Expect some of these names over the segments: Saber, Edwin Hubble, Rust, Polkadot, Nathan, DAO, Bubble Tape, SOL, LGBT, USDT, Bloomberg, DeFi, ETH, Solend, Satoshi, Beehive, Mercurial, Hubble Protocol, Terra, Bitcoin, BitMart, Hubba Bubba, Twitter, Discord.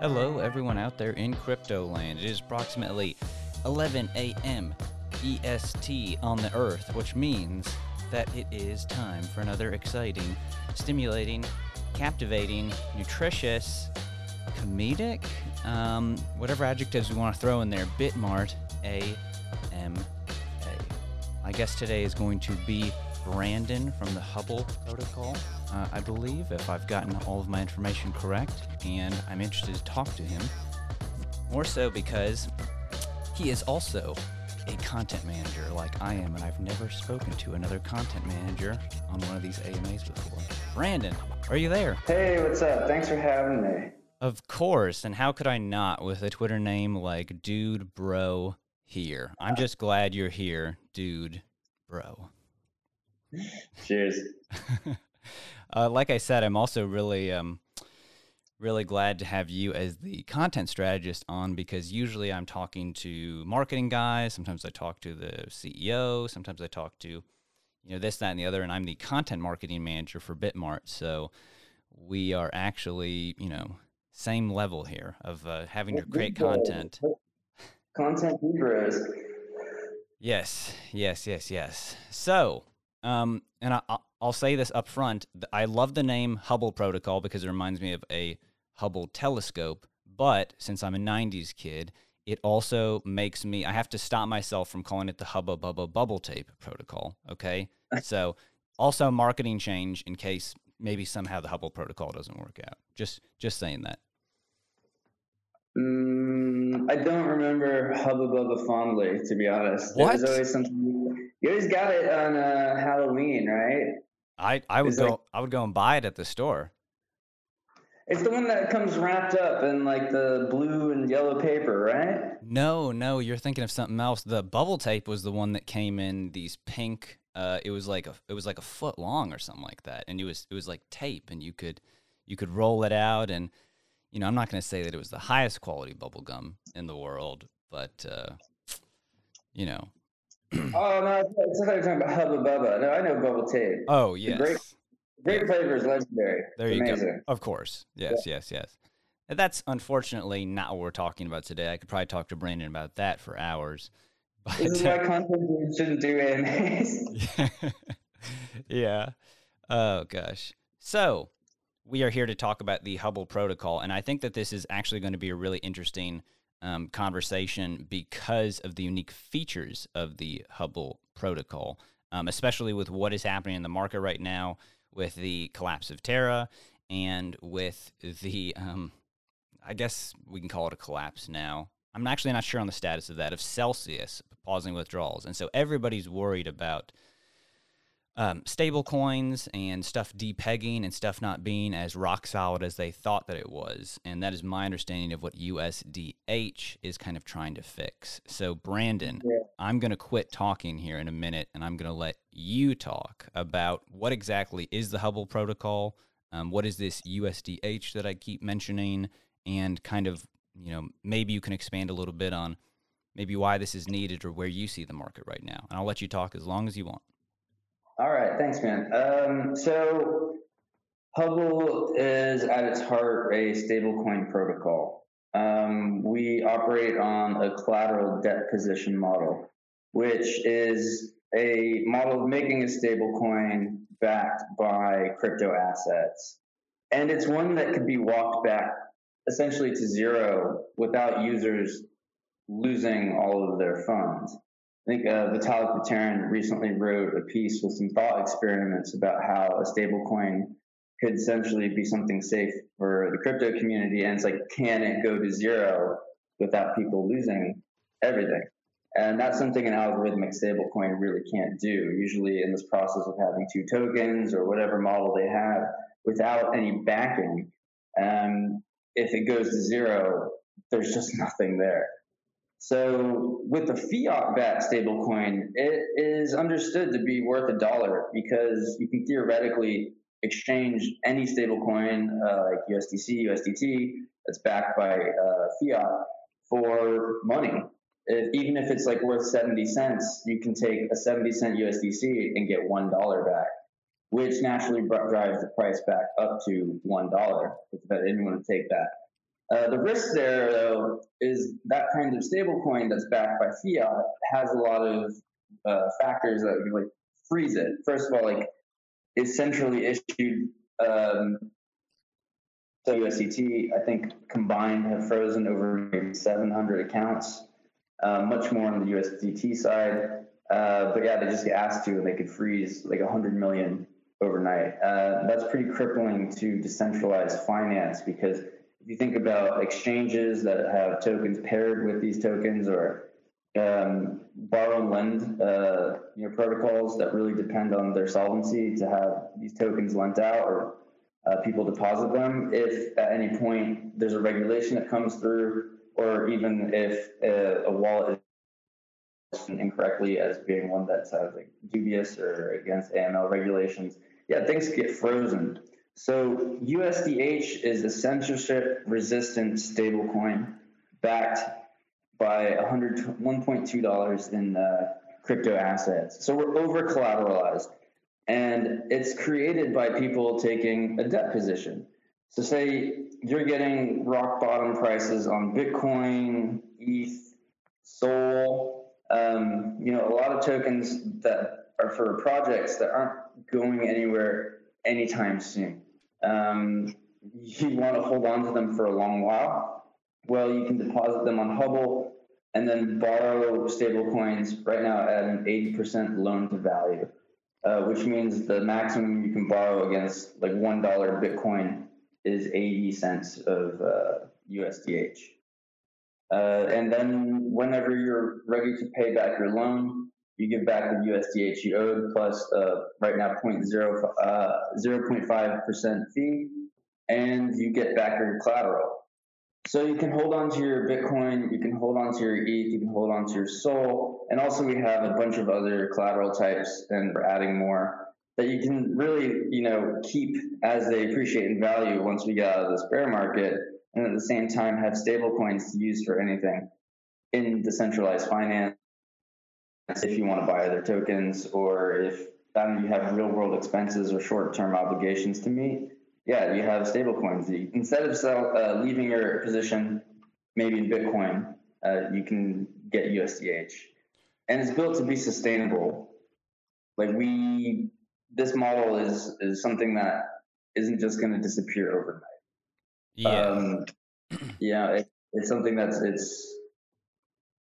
Hello everyone out there in crypto land. It is approximately 11 a.m. EST on the earth, which means that it is time for another exciting, stimulating, captivating, nutritious, comedic, whatever adjectives we want to throw in there, BitMart AMA. My guest today is going to be Brandon from the Hubble Protocol, I believe, if I've gotten all of my information correct, and I'm interested to talk to him, more so because he is also a content manager like I am, and I've never spoken to another content manager on one of these AMAs before. Brandon, are you there? Hey, what's up? Thanks for having me. Of course, and how could I not with a Twitter name like Dude Bro Here? I'm just glad you're here, Dude Bro. Cheers. Like I said, I'm also really, really glad to have you as the content strategist on, because usually I'm talking to marketing guys. Sometimes I talk to the CEO. Sometimes I talk to, this, that, and the other. And I'm the content marketing manager for BitMart. So we are actually, same level here of having to create content. Content heroes. Yes. So. And I'll say this up front, I love the name Hubble Protocol because it reminds me of a Hubble telescope, but since I'm a 90s kid, it also makes me, I have to stop myself from calling it the Hubba Bubba Bubble Tape Protocol, okay? So also marketing change in case maybe somehow the Hubble Protocol doesn't work out. Just saying that. I don't remember Hubba Bubba fondly, to be honest. What? There's always something. You always got it on Halloween, right? I would go and buy it at the store. It's the one that comes wrapped up in like the blue and yellow paper, right? No, you're thinking of something else. The bubble tape was the one that came in these pink. It was like a foot long or something like that, and it was like tape, and you could roll it out, and I'm not going to say that it was the highest quality bubble gum in the world, but Oh, no, it's not talking about Hubba Bubba. No, I know Bubble Tape. Oh, yes. Great flavor is legendary. There you go. Of course. Yes. And that's unfortunately not what we're talking about today. I could probably talk to Brandon about that for hours. But, this is why content shouldn't do AMAs. Yeah. Oh, gosh. So we are here to talk about the Hubble Protocol, and I think that this is actually going to be a really interesting conversation because of the unique features of the Hubble Protocol, especially with what is happening in the market right now with the collapse of Terra and with the, I guess we can call it a collapse now. I'm actually not sure on the status of that, of Celsius pausing withdrawals. And so everybody's worried about stable coins and stuff depegging and stuff not being as rock solid as they thought that it was. And that is my understanding of what USDH is kind of trying to fix. So Brandon, yeah. I'm going to quit talking here in a minute, and I'm going to let you talk about what exactly is the Hubble Protocol, what is this USDH that I keep mentioning, and kind of, maybe you can expand a little bit on maybe why this is needed or where you see the market right now. And I'll let you talk as long as you want. All right, thanks, man. So Hubble is at its heart a stablecoin protocol. We operate on a collateral debt position model, which is a model of making a stablecoin backed by crypto assets. And it's one that could be walked back essentially to zero without users losing all of their funds. I think Vitalik Buterin recently wrote a piece with some thought experiments about how a stablecoin could essentially be something safe for the crypto community. And it's like, can it go to zero without people losing everything? And that's something an algorithmic stablecoin really can't do. Usually in this process of having two tokens or whatever model they have without any backing, if it goes to zero, there's just nothing there. So with the fiat-backed stablecoin, it is understood to be worth $1 because you can theoretically exchange any stablecoin like USDC, USDT that's backed by fiat for money. Even if it's like worth 70 cents, you can take a 70-cent USDC and get $1 back, which naturally drives the price back up to $1 if anyone would take that. The risk there, though, is that kind of stablecoin that's backed by fiat has a lot of factors that like freeze it. First of all, like it's centrally issued. So USDT, I think, combined have frozen over maybe 700 accounts, much more on the USDT side. But yeah, they just get asked to, and they could freeze like 100 million overnight. That's pretty crippling to decentralized finance, because if you think about exchanges that have tokens paired with these tokens, or borrow and lend protocols that really depend on their solvency to have these tokens lent out or people deposit them, if at any point there's a regulation that comes through, or even if a wallet is incorrectly as being one that's like dubious or against AML regulations, yeah, things get frozen. So USDH is a censorship-resistant stablecoin backed by $1.2 in crypto assets. So we're over-collateralized. And it's created by people taking a debt position. So say you're getting rock bottom prices on Bitcoin, ETH, SOL, a lot of tokens that are for projects that aren't going anywhere anytime soon. You want to hold on to them for a long while. Well, you can deposit them on Hubble and then borrow stablecoins right now at an 80% loan to value. Which means the maximum you can borrow against like $1 Bitcoin is 80 cents of USDH. And then whenever you're ready to pay back your loan, you give back the USDH you owed plus right now 0.5% fee, and you get back your collateral. So you can hold on to your Bitcoin, you can hold on to your ETH, you can hold on to your SOL, and also we have a bunch of other collateral types, and we're adding more that you can really, keep as they appreciate in value once we get out of this bear market, and at the same time have stable coins to use for anything in decentralized finance. If you want to buy other tokens, or if you have real-world expenses or short-term obligations to meet, yeah, you have stablecoins. Instead of leaving your position, maybe in Bitcoin, you can get USDH, and it's built to be sustainable. This model is something that isn't just going to disappear overnight. Yeah, it's something that's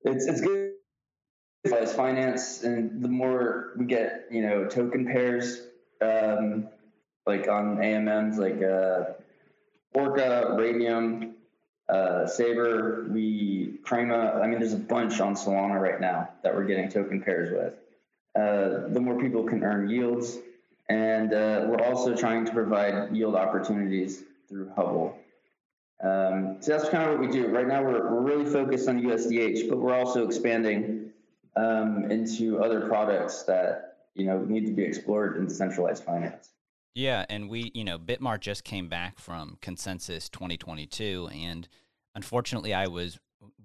it's good. As finance, and the more we get, token pairs, like on AMMs, like Orca, Raydium, Saber, Crema. I mean, there's a bunch on Solana right now that we're getting token pairs with. The more people can earn yields, and we're also trying to provide yield opportunities through Hubble. So that's kind of what we do right now. We're really focused on USDH, but we're also expanding into other products that need to be explored in decentralized finance. Yeah, and we BitMart just came back from ConsenSys 2022, and unfortunately I was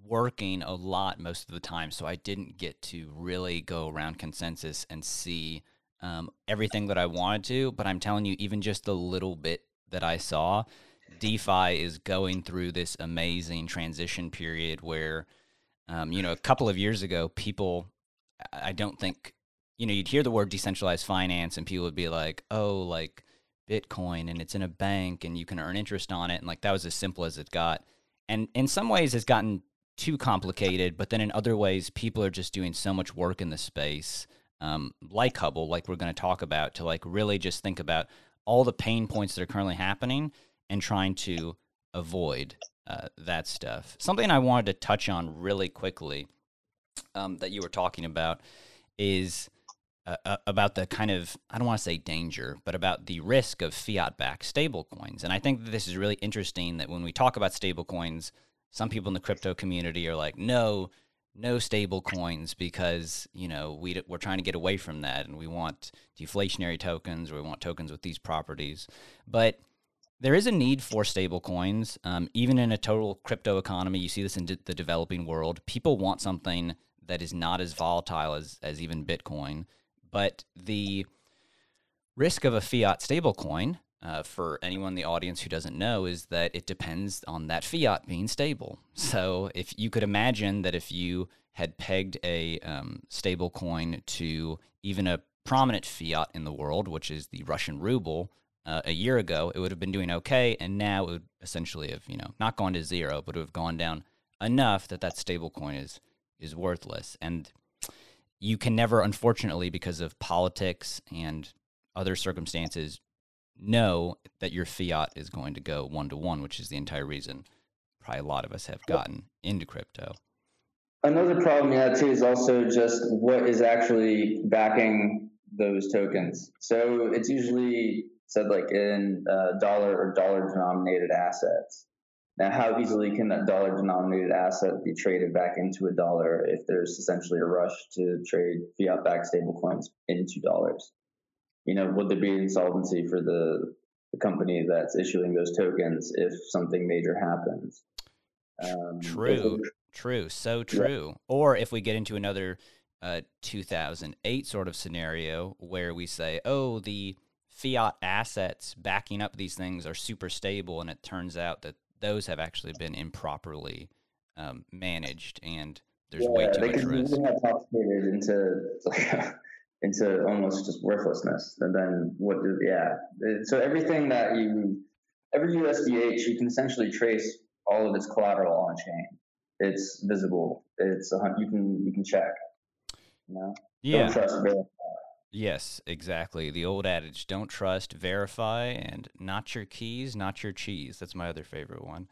working a lot most of the time, so I didn't get to really go around ConsenSys and see everything that I wanted to, but I'm telling you, even just the little bit that I saw, DeFi is going through this amazing transition period where a couple of years ago, people, I don't think, you'd hear the word decentralized finance and people would be like, oh, like Bitcoin and it's in a bank and you can earn interest on it. And like that was as simple as it got. And in some ways it's gotten too complicated, but then in other ways, people are just doing so much work in the space, like Hubble, like we're going to talk about, to like really just think about all the pain points that are currently happening and trying to avoid that stuff. Something I wanted to touch on really quickly that you were talking about is about the kind of, I don't want to say danger, but about the risk of fiat-backed stablecoins. And I think that this is really interesting that when we talk about stablecoins, some people in the crypto community are like, no stablecoins because, we're trying to get away from that and we want deflationary tokens or we want tokens with these properties. But there is a need for stablecoins. Even in a total crypto economy, you see this in the developing world. People want something that is not as volatile as even Bitcoin. But the risk of a fiat stablecoin for anyone in the audience who doesn't know, is that it depends on that fiat being stable. So if you could imagine that if you had pegged a stable coin to even a prominent fiat in the world, which is the Russian ruble, a year ago, it would have been doing okay, and now it would essentially have, not gone to zero, but it would have gone down enough that stable coin is worthless. And you can never, unfortunately, because of politics and other circumstances, know that your fiat is going to go one-to-one, which is the entire reason probably a lot of us have gotten into crypto. Another problem, too, is also just what is actually backing those tokens. So it's usually said in dollar or dollar-denominated assets. Now, how easily can that dollar-denominated asset be traded back into a dollar if there's essentially a rush to trade fiat-backed stablecoins into dollars? Would there be insolvency for the company that's issuing those tokens if something major happens? True. So true. Yeah. Or if we get into another 2008 sort of scenario where we say, oh, the fiat assets backing up these things are super stable, and it turns out that those have actually been improperly managed, and there's way too much risk. They have complicated into almost just worthlessness. And then so everything that every USDH, you can essentially trace all of its collateral on chain. It's visible. It's you can check. Don't trust, verify. Yes, exactly. The old adage, don't trust, verify, and not your keys, not your cheese. That's my other favorite one.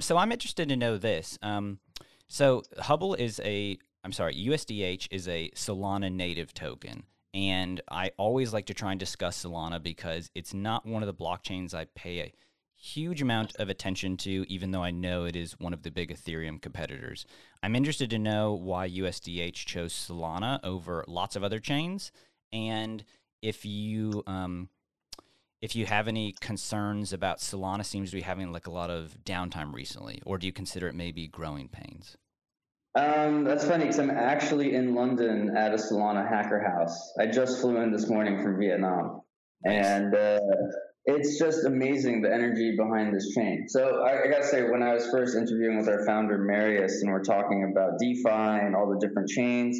So I'm interested to know this. So USDH is a Solana native token. And I always like to try and discuss Solana because it's not one of the blockchains I pay a huge amount of attention to, even though I know it is one of the big Ethereum competitors. I'm interested to know why USDH chose Solana over lots of other chains, and if you have any concerns about Solana seems to be having a lot of downtime recently, or do you consider it maybe growing pains? That's funny because I'm actually in London at a Solana hacker house. I just flew in this morning from Vietnam. Nice. And it's just amazing the energy behind this chain. So I got to say, when I was first interviewing with our founder, Marius, and we're talking about DeFi and all the different chains,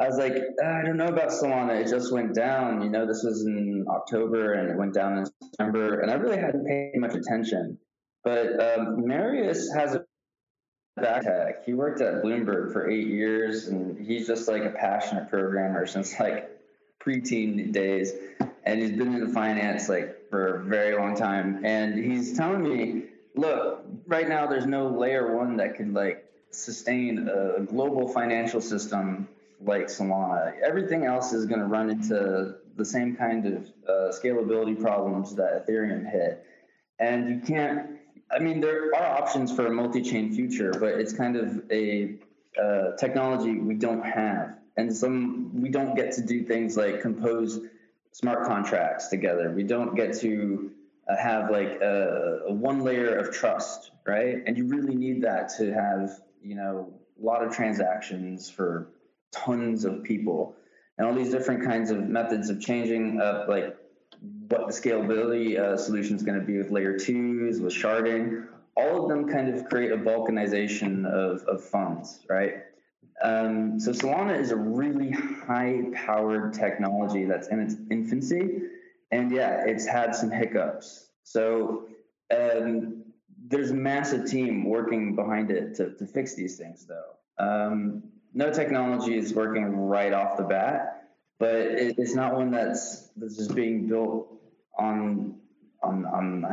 I was like, I don't know about Solana. It just went down. This was in October and it went down in September. And I really hadn't paid much attention. But Marius has a backpack. He worked at Bloomberg for 8 years, and he's just a passionate programmer since preteen days. And he's been in finance for a very long time, and he's telling me, look, right now there's no layer one that can sustain a global financial system like Solana. Everything else is going to run into the same kind of scalability problems that Ethereum hit, and you can't. I mean, there are options for a multi-chain future, but it's kind of a technology we don't have, and we don't get to do things like compose smart contracts together. We don't get to have a one layer of trust, right? And you really need that to have, a lot of transactions for tons of people and all these different kinds of methods of changing up what the scalability solution is going to be with layer twos, with sharding. All of them kind of create a balkanization of funds, right? So Solana is a really high-powered technology that's in its infancy, and it's had some hiccups. So there's a massive team working behind it to fix these things, though. No technology is working right off the bat, but it's not one that's just being built on on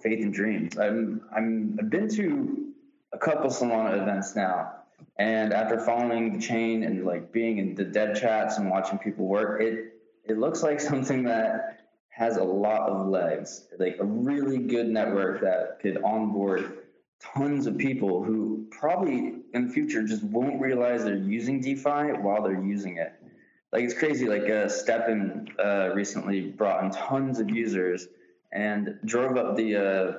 faith and dreams. I've been to a couple Solana events now. And after following the chain and being in the dev chats and watching people work, it looks like something that has a lot of legs, a really good network that could onboard tons of people who probably in the future just won't realize they're using DeFi while they're using it. It's crazy. Stepan recently brought in tons of users and drove up the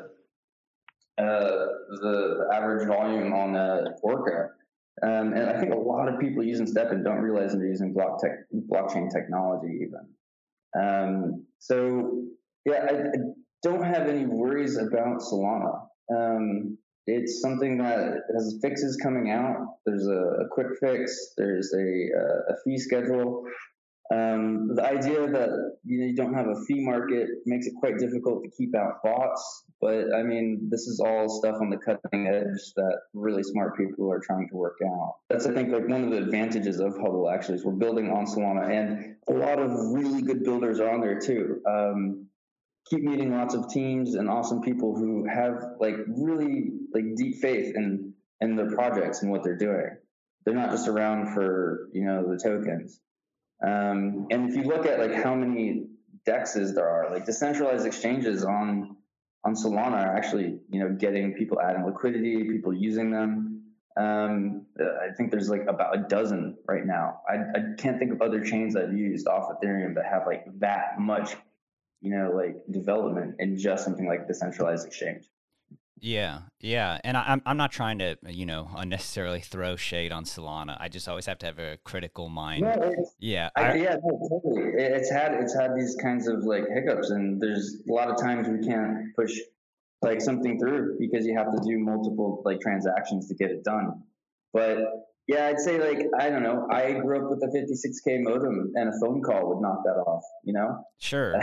average volume on Orca. And I think a lot of people using Stepan don't realize they're using blockchain technology even. I don't have any worries about Solana. It's something that has fixes coming out. There's a quick fix. There's a fee schedule. The idea that you don't have a fee market makes it quite difficult to keep out bots. But I mean, this is all stuff on the cutting edge that really smart people are trying to work out. That's, I think, like one of the advantages of Hubble actually is we're building on Solana, and a lot of really good builders are on there too. Keep meeting lots of teams and awesome people who have like really like deep faith in their projects and what they're doing. They're not just around for, the tokens. And if you look at like how many DEXs there are, like decentralized exchanges on Solana are actually, getting people adding liquidity, people using them. I think there's like about a dozen right now. I can't think of other chains I've used off Ethereum that have like that much, like development in just something like decentralized exchange. Yeah. And I'm not trying to, unnecessarily throw shade on Solana. I just always have to have a critical mind. Totally. It's had these kinds of like hiccups, and there's a lot of times we can't push like something through because you have to do multiple like transactions to get it done. But yeah, I'd say like, I don't know. I grew up with a 56K modem, and a phone call would knock that off, Sure.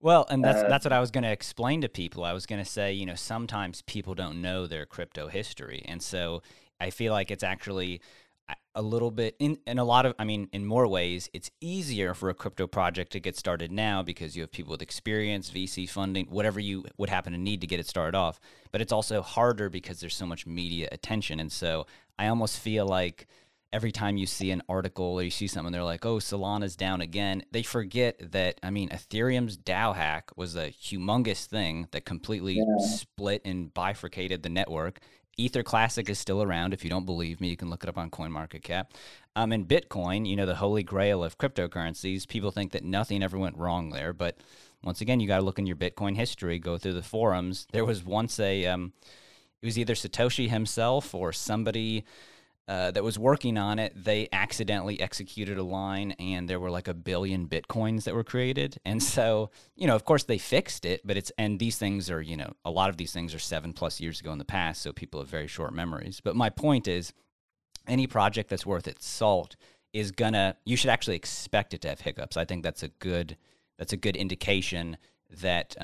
Well, and that's what I was going to explain to people. I was going to say, sometimes people don't know their crypto history. And so I feel like it's actually a little bit in more ways, it's easier for a crypto project to get started now because you have people with experience, VC funding, whatever you would happen to need to get it started off. But it's also harder because there's so much media attention. And so I almost feel like every time you see an article or you see something, they're like, oh, Solana's down again. They forget that, Ethereum's DAO hack was a humongous thing that completely split and bifurcated the network. Ether Classic is still around. If you don't believe me, you can look it up on CoinMarketCap. And Bitcoin, the holy grail of cryptocurrencies, people think that nothing ever went wrong there. But once again, you got to look in your Bitcoin history, go through the forums. There was once it was either Satoshi himself or somebody that was working on it. They accidentally executed a line, and there were like 1 billion Bitcoins that were created. And so, of course they fixed it, but these things are, a lot of these things are 7+ years ago in the past. So people have very short memories. But my point is, any project that's worth its salt you should actually expect it to have hiccups. I think that's a good indication that,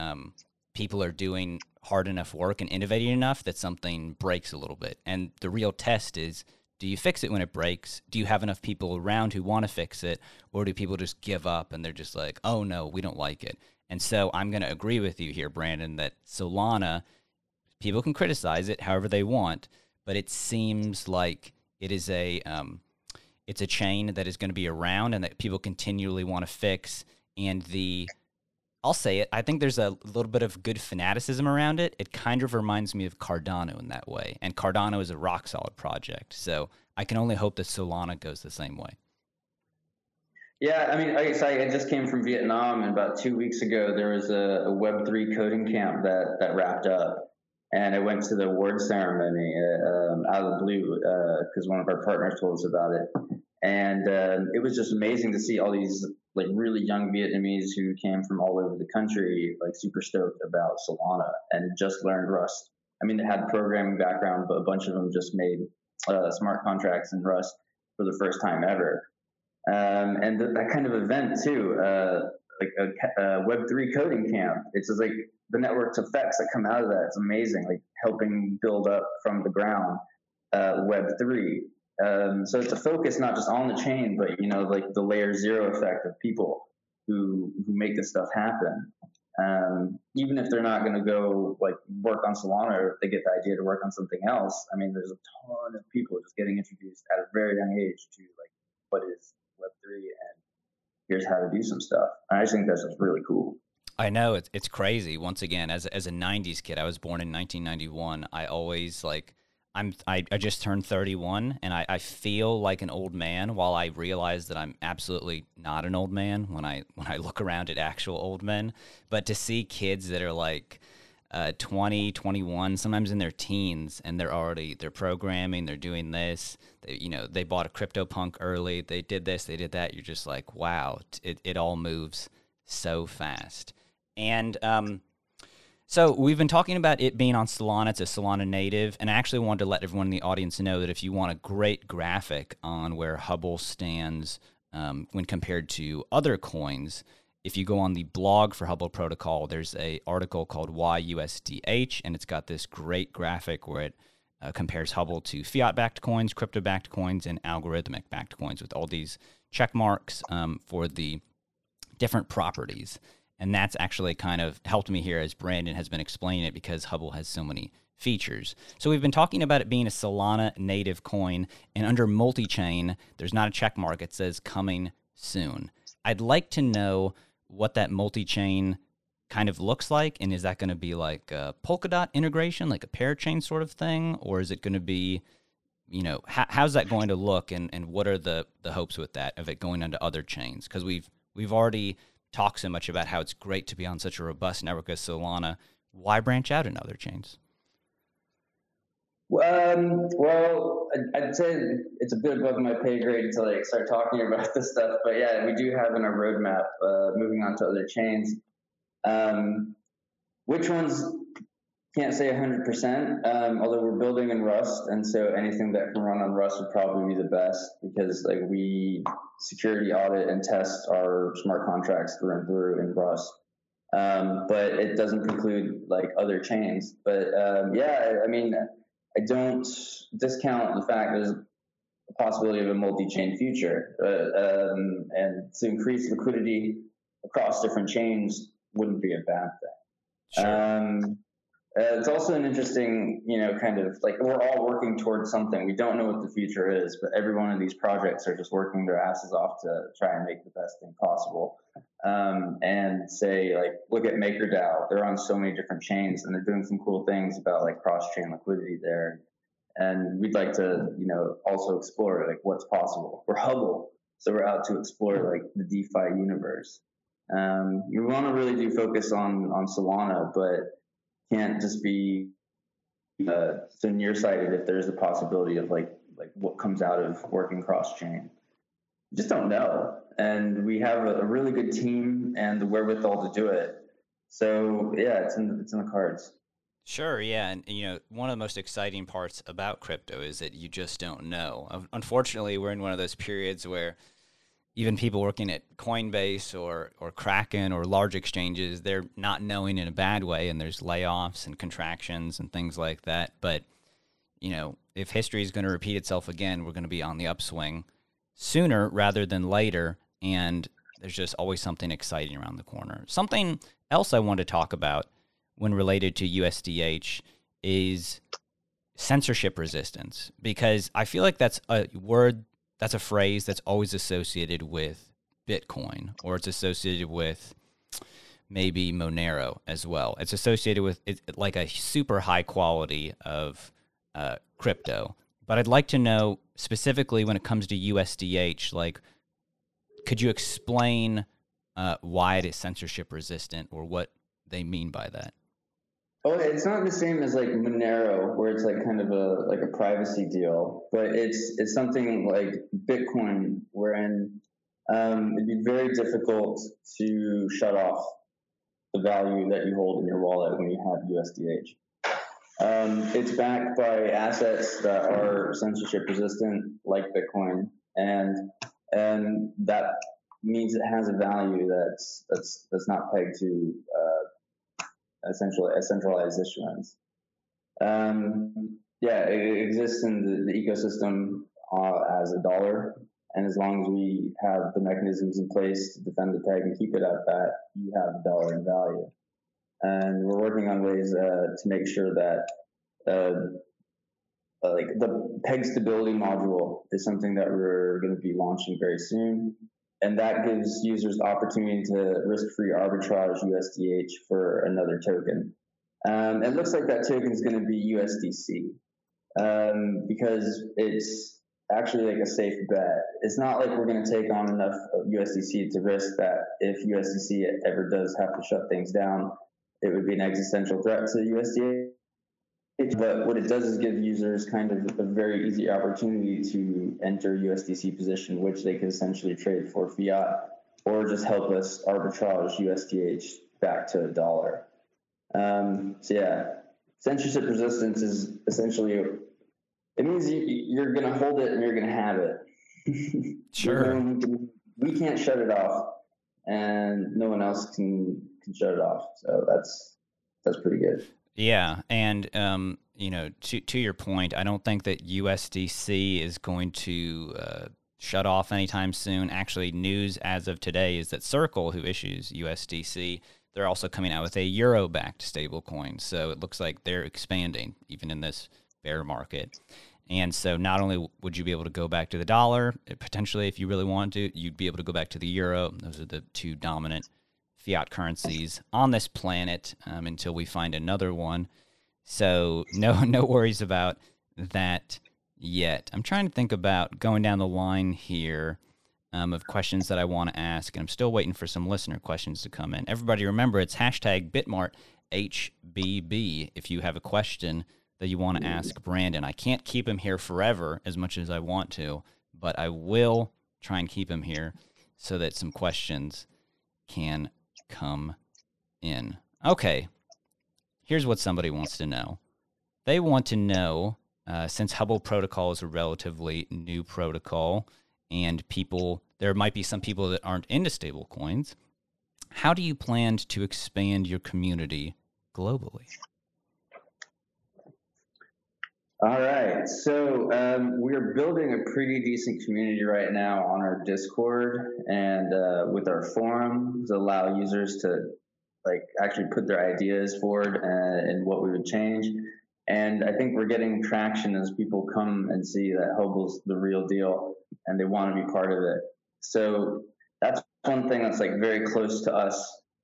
people are doing hard enough work and innovating enough that something breaks a little bit. And the real test is, do you fix it when it breaks? Do you have enough people around who want to fix it? Or do people just give up and they're just like, oh no, we don't like it? And so I'm going to agree with you here, Brandon, that Solana, people can criticize it however they want, but it seems like it is it's a chain that is going to be around and that people continually want to fix. And I'll say it, I think there's a little bit of good fanaticism around it. It kind of reminds me of Cardano in that way. And Cardano is a rock solid project. So I can only hope that Solana goes the same way. Yeah, I just came from Vietnam, and about 2 weeks ago, there was a Web3 coding camp that wrapped up. And I went to the award ceremony out of the blue because one of our partners told us about it. And it was just amazing to see all these like really young Vietnamese who came from all over the country, like super stoked about Solana and just learned Rust. They had programming background, but a bunch of them just made smart contracts in Rust for the first time ever. And that kind of event too, like a Web3 coding camp, it's just like the network's effects that come out of that. It's amazing, like helping build up from the ground Web3. So it's a focus not just on the chain, but like the layer zero effect of people who make this stuff happen. Even if they're not going to go like work on Solana, or if they get the idea to work on something else, there's a ton of people just getting introduced at a very young age to like what is Web3 and here's how to do some stuff. And I just think that's just really cool. I know it's crazy. Once again, as a '90s kid, I was born in 1991. I always like. I just turned 31, and I feel like an old man, while I realize that I'm absolutely not an old man when I look around at actual old men. But to see kids that are like 20, 21, sometimes in their teens, and they're programming, they're doing this, they bought a CryptoPunk early, they did this, they did that. You're just like, wow, it all moves so fast. And so we've been talking about it being on Solana. It's a Solana native. And I actually wanted to let everyone in the audience know that if you want a great graphic on where Hubble stands when compared to other coins, if you go on the blog for Hubble Protocol, there's an article called Why USDH, and it's got this great graphic where it compares Hubble to fiat-backed coins, crypto-backed coins, and algorithmic-backed coins with all these check marks for the different properties. And that's actually kind of helped me here as Brandon has been explaining it because Hubble has so many features. So we've been talking about it being a Solana native coin, and under multi-chain, there's not a check mark. It says coming soon. I'd like to know what that multi-chain kind of looks like, and is that going to be like a Polkadot integration, like a parachain sort of thing, or is it going to be, you know, how's that going to look, and what are the hopes with that of it going onto other chains? Because we've already talked so much about how it's great to be on such a robust network as Solana. Why branch out in other chains? Well, I'd say it's a bit above my pay grade to like start talking about this stuff, but yeah, we do have in our roadmap moving on to other chains. Which ones can't say 100%, although we're building in Rust, and so anything that can run on Rust would probably be the best because like we security audit and test our smart contracts through and through in Rust. But it doesn't preclude like other chains. But yeah, I mean, I don't discount the fact there's a possibility of a multi-chain future, and to increase liquidity across different chains wouldn't be a bad thing. Sure. It's also an interesting, you know, kind of like we're all working towards something. We don't know what the future is, but every one of these projects are just working their asses off to try and make the best thing possible. And say, like, look at MakerDAO. They're on so many different chains, and they're doing some cool things about like cross-chain liquidity there. And we'd like to, you know, also explore like what's possible. We're Hubble, so we're out to explore like the DeFi universe. We want to really do focus on Solana, but can't just be so nearsighted if there's a possibility of like what comes out of working cross-chain. We just don't know. And we have a really good team and the wherewithal to do it. So yeah, it's in the cards. Sure, yeah. And you know, one of the most exciting parts about crypto is that you just don't know. Unfortunately, we're in one of those periods where even people working at Coinbase or Kraken or large exchanges, they're not knowing in a bad way, and there's layoffs and contractions and things like that. But, you know, if history is going to repeat itself again, we're going to be on the upswing sooner rather than later, and there's just always something exciting around the corner. Something else I want to talk about when related to USDH is censorship resistance, because I feel like that's a word, that's a phrase that's always associated with Bitcoin, or it's associated with maybe Monero as well. It's associated with like a super high quality of crypto. But I'd like to know specifically when it comes to USDH, like, could you explain why it is censorship resistant or what they mean by that? Oh, it's not the same as like Monero, where it's like kind of a privacy deal, but it's something like Bitcoin, wherein it'd be very difficult to shut off the value that you hold in your wallet when you have USDH. It's backed by assets that are censorship resistant, like Bitcoin, and that means it has a value that's not pegged to essentially a centralized issuance. Yeah, it exists in the ecosystem as a dollar, and as long as we have the mechanisms in place to defend the peg and keep it at that, you have a dollar in value. And we're working on ways to make sure that like the peg stability module is something that we're going to be launching very soon. And that gives users the opportunity to risk-free arbitrage USDH for another token. It looks like that token is going to be USDC because it's actually like a safe bet. It's not like we're going to take on enough of USDC to risk that if USDC ever does have to shut things down, it would be an existential threat to USDH. But what it does is give users kind of a very easy opportunity to enter USDC position, which they can essentially trade for fiat or just help us arbitrage USDH back to a dollar. So yeah, censorship resistance is essentially, it means you're going to hold it and you're going to have it. Sure. We can't shut it off, and no one else can shut it off. So that's pretty good. Yeah. And, you know, to your point, I don't think that USDC is going to, shut off anytime soon. Actually, news as of today is that Circle, who issues USDC, they're also coming out with a euro-backed stablecoin. So it looks like they're expanding even in this bear market. And so not only would you be able to go back to the dollar, potentially if you really want to, you'd be able to go back to the euro. Those are the two dominant fiat currencies on this planet until we find another one. So no worries about that yet. I'm trying to think about going down the line here of questions that I want to ask, and I'm still waiting for some listener questions to come in. Everybody remember, it's hashtag BitMart HBB if you have a question that you want to ask Brandon. I can't keep him here forever as much as I want to, but I will try and keep him here so that some questions can come in. Okay, here's what somebody wants to know. They want to know, since Hubble Protocol is a relatively new protocol and there might be some people that aren't into stable coins, how do you plan to expand your community globally? All right. So we're building a pretty decent community right now on our Discord and with our forum to allow users to actually put their ideas forward and what we would change. And I think we're getting traction as people come and see that Hubble's the real deal and they want to be part of it. So that's one thing that's very close to us,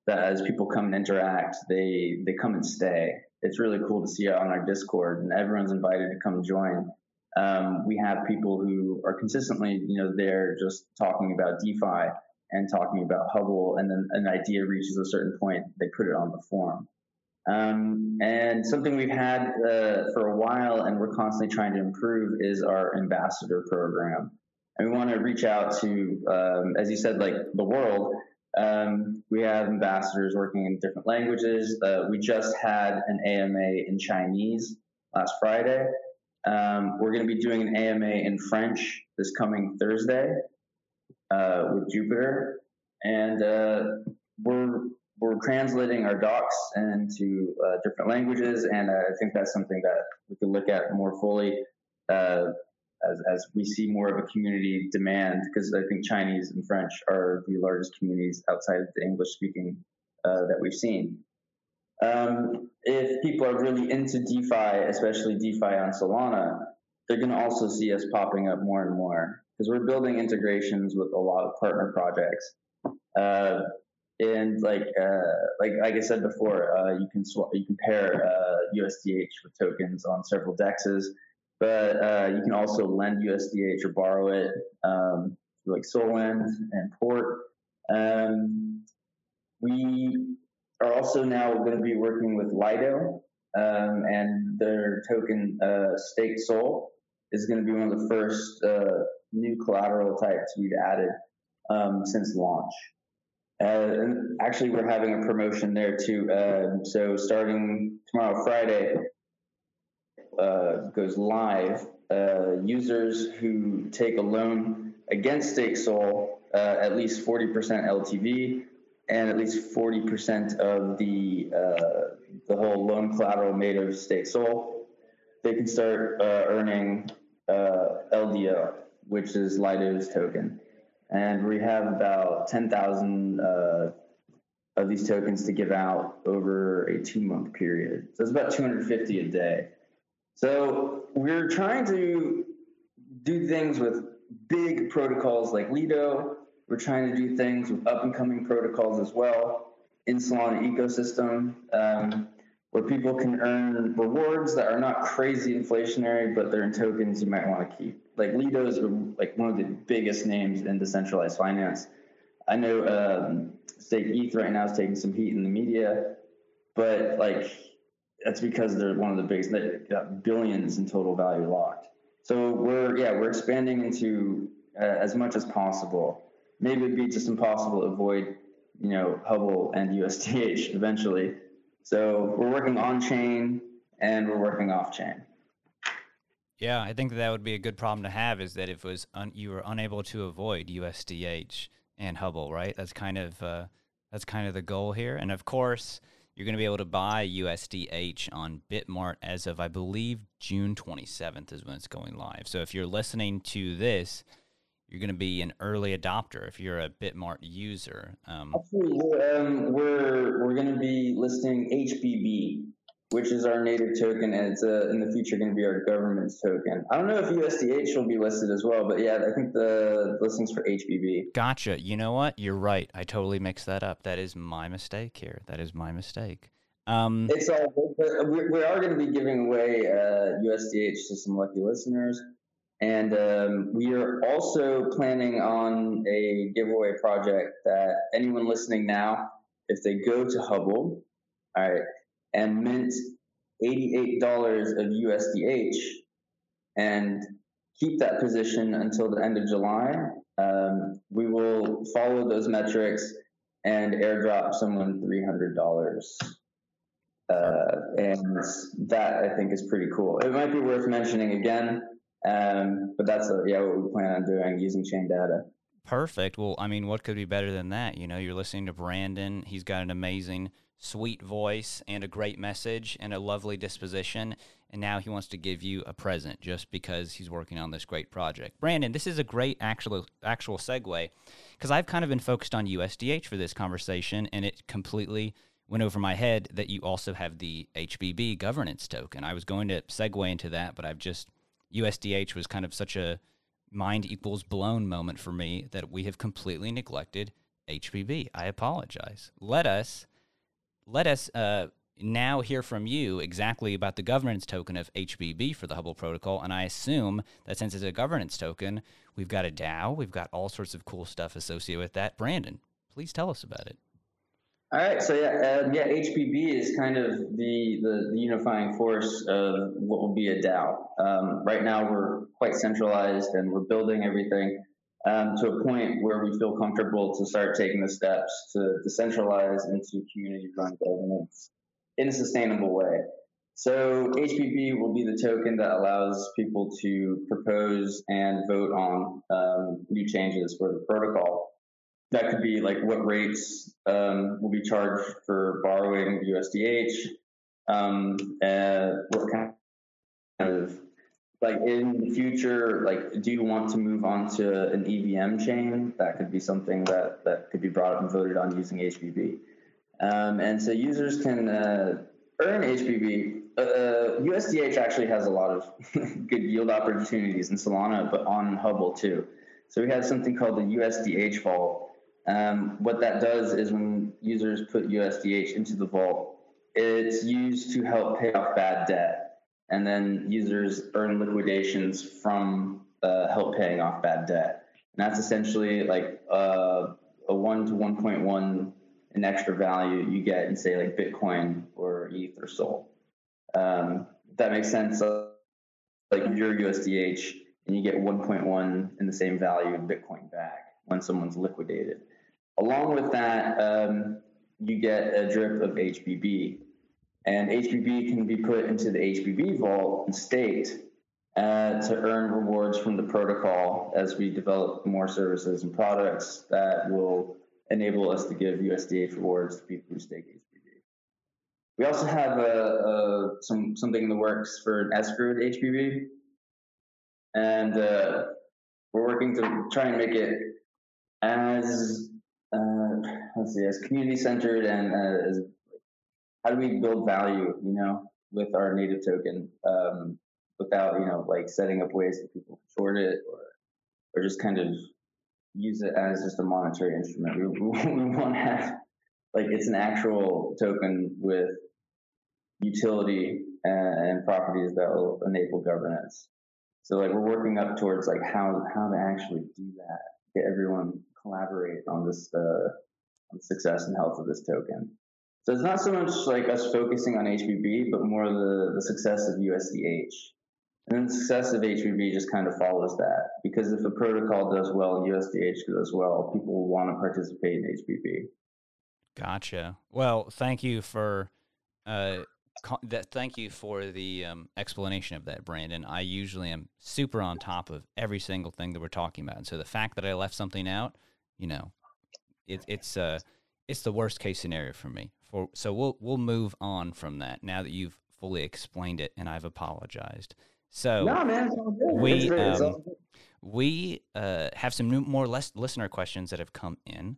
that as people come and interact, they come and stay. It's really cool to see it on our Discord, and everyone's invited to come join. We have people who are consistently, they're just talking about DeFi and talking about Hubble, and then an idea reaches a certain point, they put it on the forum. And something we've had for a while and we're constantly trying to improve is our ambassador program. And we want to reach out to, as you said, the world. We have ambassadors working in different languages. We just had an AMA in Chinese last Friday. We're going to be doing an AMA in French this coming Thursday with Jupiter. And we're translating our docs into different languages, and I think that's something that we can look at more fully as we see more of a community demand, because I think Chinese and French are the largest communities outside of the English-speaking that we've seen. If people are really into DeFi, especially DeFi on Solana, they're going to also see us popping up more and more, because we're building integrations with a lot of partner projects. And like I said before, you can pair USDH with tokens on several DEXs, but you can also lend USDH or borrow it through Solend and Port. We are also now going to be working with Lido, and their token Stake SOL is going to be one of the first new collateral types we've added since launch. And actually, we're having a promotion there too. So starting tomorrow, Friday, goes live. Users who take a loan against Stake SOL, at least 40% LTV, and at least 40% of the whole loan collateral made of Stake SOL, they can start earning LDO, which is Lido's token. And we have about 10,000 of these tokens to give out over a 2-month period. So it's about 250 a day. So we're trying to do things with big protocols like Lido. We're trying to do things with up-and-coming protocols as well in Solana ecosystem, where people can earn rewards that are not crazy inflationary, but they're in tokens you might want to keep. Lido is one of the biggest names in decentralized finance. I know Stake ETH right now is taking some heat in the media, but that's because they're one of the biggest. They got billions in total value locked. So we're expanding into as much as possible. maybe it would be just impossible to avoid, you know, Hubble and USDH eventually. So we're working on chain and we're working off chain. Yeah, I think that would be a good problem to have, is that if it was you were unable to avoid USDH and Hubble, right? That's kind of the goal here. And of course, you're going to be able to buy USDH on BitMart as of, I believe, June 27th is when it's going live. So if you're listening to this, you're going to be an early adopter if you're a BitMart user. Actually, we're going to be listing HBB, which is our native token, and it's in the future going to be our government's token. I don't know if USDH will be listed as well, but yeah, I think the listing's for HBB. Gotcha. You know what? You're right. I totally mixed that up. That is my mistake here. That is my mistake. It's all good, but we are going to be giving away USDH to some lucky listeners, and we are also planning on a giveaway project that anyone listening now, if they go to Hubble, all right, and mint $88 of USDH and keep that position until the end of July. We will follow those metrics and airdrop someone $300. And that, I think, is pretty cool. It might be worth mentioning again, but that's what we plan on doing, using chain data. Perfect. Well, I mean, what could be better than that? You know, you're listening to Brandon. He's got an amazing, sweet voice and a great message and a lovely disposition. And now he wants to give you a present just because he's working on this great project. Brandon, this is a great actual segue, because I've kind of been focused on USDH for this conversation, and it completely went over my head that you also have the HBB governance token. I was going to segue into that, but I've just, USDH was kind of such a mind equals blown moment for me that we have completely neglected HBB. I apologize. Let us now hear from you exactly about the governance token of HBB for the Hubble Protocol. And I assume that since it's a governance token, we've got a DAO, we've got all sorts of cool stuff associated with that. Brandon, please tell us about it. All right. So HBB is kind of the unifying force of what will be a DAO. Right now, we're quite centralized and we're building everything to a point where we feel comfortable to start taking the steps to decentralize into community-run governance in a sustainable way. So HBB will be the token that allows people to propose and vote on new changes for the protocol. That could be like what rates will be charged for borrowing USDH, what kind of, like in the future, like do you want to move on to an EVM chain? That could be something that could be brought up and voted on using HBB. And so users can earn HBB. USDH actually has a lot of good yield opportunities in Solana, but on Hubble too. So we have something called the USDH Vault. What that does is when users put USDH into the vault, it's used to help pay off bad debt, and then users earn liquidations from help paying off bad debt. And that's essentially like a 1 to 1.1 an extra value you get in, say, like Bitcoin or ETH or SOL. That makes sense. Like your USDH, and you get 1.1 in the same value in Bitcoin back when someone's liquidated. Along with that, you get a drip of HBB, and HBB can be put into the HBB vault and staked to earn rewards from the protocol as we develop more services and products that will enable us to give USDH rewards to people who stake HBB. We also have something in the works for an escrowed HBB, and we're working to try and make it as community-centered and as how do we build value, you know, with our native token without, you know, like setting up ways that people can short it or just kind of use it as just a monetary instrument. We want to have, like, it's an actual token with utility and properties that will enable governance. So, like, we're working up towards, like, how to actually do that, get everyone collaborate on this on the success and health of this token. So it's not so much like us focusing on HBB, but more the success of USDH. And then success of HBB just kind of follows that, because if a protocol does well, USDH does well, people will want to participate in HBB. Gotcha. Well, thank you for thank you for the explanation of that, Brandon. I usually am super on top of every single thing that we're talking about, and so the fact that I left something out, you know, it's the worst case scenario for me. So we'll move on from that now that you've fully explained it, and I've apologized. So no, man, it's all good. We have some new, more listener questions that have come in,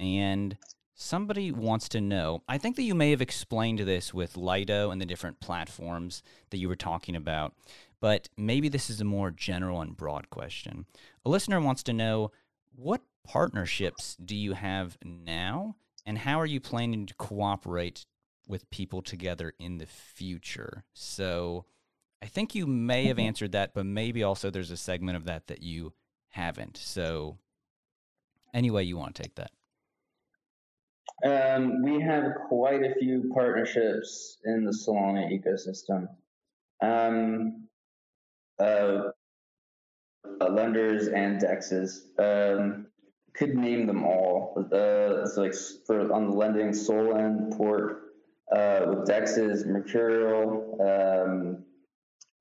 and somebody wants to know, I think that you may have explained this with Lido and the different platforms that you were talking about, but maybe this is a more general and broad question. A listener wants to know, what partnerships do you have now, and how are you planning to cooperate with people together in the future? So I think you may have answered that, but maybe also there's a segment of that that you haven't. So any way you want to take that. We have quite a few partnerships in the Solana ecosystem. Lenders and DEXs. Could name them all. So like for on the lending, Solend, Port, with DEXs, Mercurial.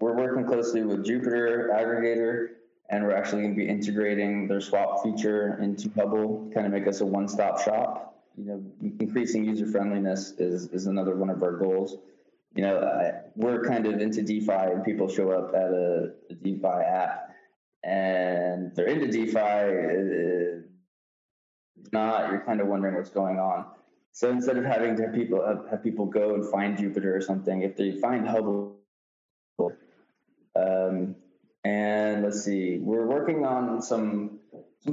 We're working closely with Jupiter Aggregator, and we're actually going to be integrating their swap feature into Hubble, kind of make us a one-stop shop. You know, increasing user friendliness is another one of our goals. You know, we're kind of into DeFi, and people show up at a DeFi app and they're into DeFi. If not, you're kind of wondering what's going on. So instead of having to have people go and find Jupiter or something, if they find Hubble, and let's see, we're working on some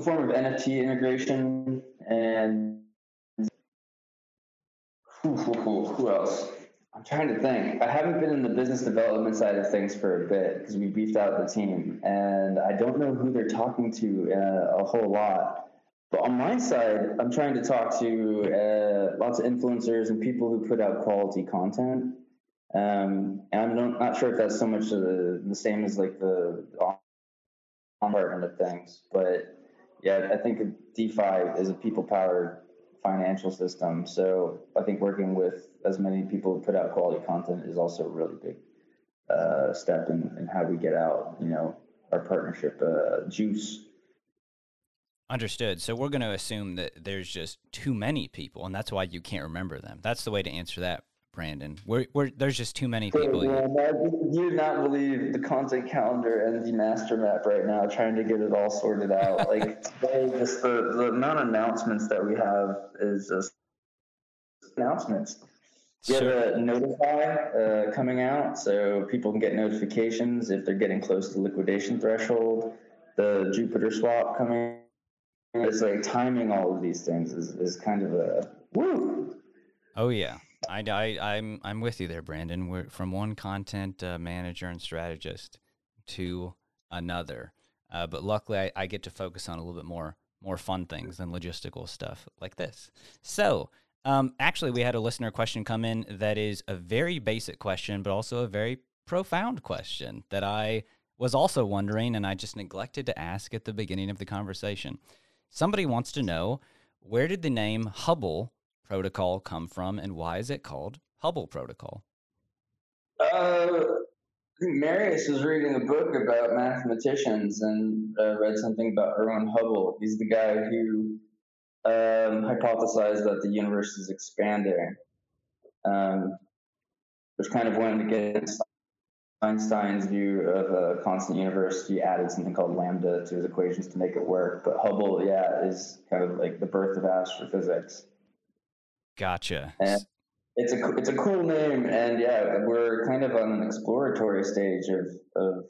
form of NFT integration and. Who else? I'm trying to think. I haven't been in the business development side of things for a bit because we beefed out the team, and I don't know who they're talking to a whole lot. But on my side, I'm trying to talk to lots of influencers and people who put out quality content. And I'm not sure if that's so much the same as like the on-part end of things, but yeah, I think DeFi is a people-powered financial system. So I think working with as many people who put out quality content is also a really big step in how we get out, you know, our partnership juice. Understood. So we're going to assume that there's just too many people, and that's why you can't remember them. That's the way to answer that, Brandon. There's just too many people. Yeah, you would not believe the content calendar and the master map right now, trying to get it all sorted out. Like today, just the amount of announcements that we have is just announcements. We have a notify coming out, so people can get notifications if they're getting close to liquidation threshold. The Jupiter swap coming. It's like timing all of these things is kind of a woo. Oh yeah. I'm with you there, Brandon. We're from one content manager and strategist to another, but luckily I get to focus on a little bit more fun things than logistical stuff like this. So actually, we had a listener question come in that is a very basic question, but also a very profound question that I was also wondering, and I just neglected to ask at the beginning of the conversation. Somebody wants to know, where did the name Hubble Protocol come from, and why is it called Hubble Protocol? Marius was reading a book about mathematicians and read something about Erwin Hubble. He's the guy who hypothesized that the universe is expanding, which kind of went against Einstein's view of a constant universe. He added something called lambda to his equations to make it work. But Hubble, yeah, is kind of like the birth of astrophysics. Gotcha. And it's a cool name, and yeah, we're kind of on an exploratory stage of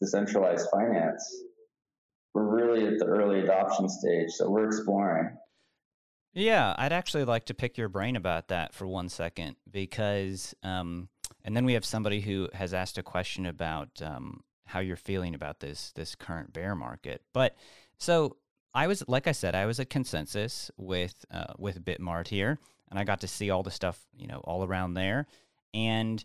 decentralized finance. We're really at the early adoption stage, so we're exploring. Yeah, I'd actually like to pick your brain about that for 1 second, because and then we have somebody who has asked a question about how you're feeling about this current bear market. But so I was at ConsenSys with BitMart here, and I got to see all the stuff, you know, all around there. And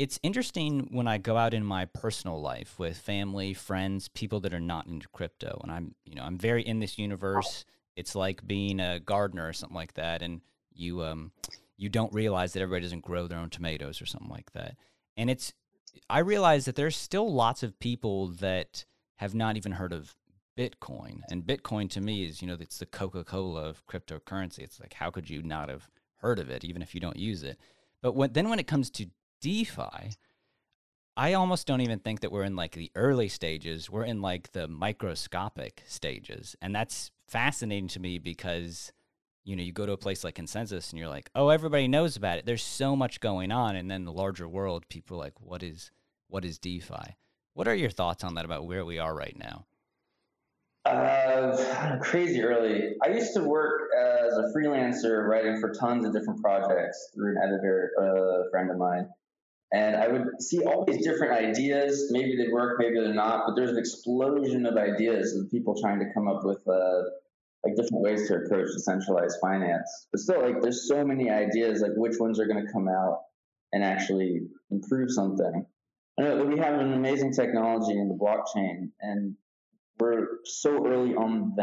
It's interesting when I go out in my personal life with family, friends, people that are not into crypto, and I'm very in this universe. It's like being a gardener or something like that, and you don't realize that everybody doesn't grow their own tomatoes or something like that. And I realize that there's still lots of people that have not even heard of Bitcoin, and Bitcoin to me is, it's the Coca-Cola of cryptocurrency. It's like, how could you not have heard of it, even if you don't use it? But when it comes to DeFi, I almost don't even think that we're in like the early stages. We're in like the microscopic stages. And that's fascinating to me because, you go to a place like ConsenSys and you're like, oh, everybody knows about it. There's so much going on. And then the larger world, people are like, what is DeFi? What are your thoughts on that about where we are right now? Crazy early. I used to work as a freelancer writing for tons of different projects through an editor, a friend of mine. And I would see all these different ideas. Maybe they work, maybe they're not, but there's an explosion of ideas and people trying to come up with different ways to approach decentralized finance. But still, there's so many ideas, which ones are going to come out and actually improve something. I know that we have an amazing technology in the blockchain, and we're so early on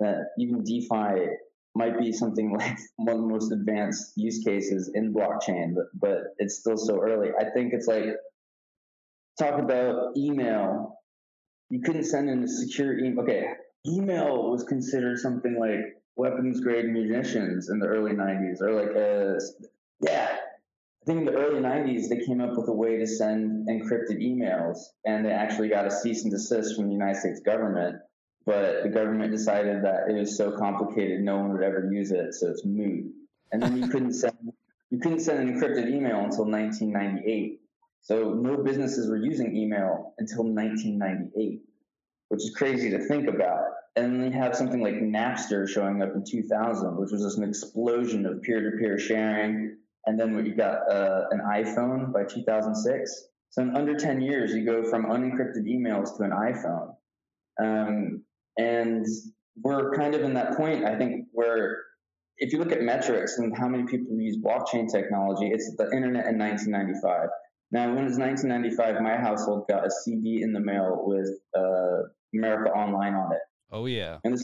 that even DeFi might be something like one of the most advanced use cases in blockchain, but it's still so early. I think it's talk about email. You couldn't send in a secure email. Okay, email was considered something like weapons-grade munitions in the early 90s, or I think in the early 90s, they came up with a way to send encrypted emails, and they actually got a cease and desist from the United States government. But the government decided that it was so complicated, no one would ever use it, so it's moot. And then you couldn't send an encrypted email until 1998. So no businesses were using email until 1998, which is crazy to think about. And then you have something like Napster showing up in 2000, which was just an explosion of peer-to-peer sharing. And then you got an iPhone by 2006. So in under 10 years, you go from unencrypted emails to an iPhone. And we're kind of in that point, I think, where if you look at metrics and how many people use blockchain technology, it's the internet in 1995. Now, when it's 1995, my household got a CD in the mail with America Online on it. Oh, yeah. And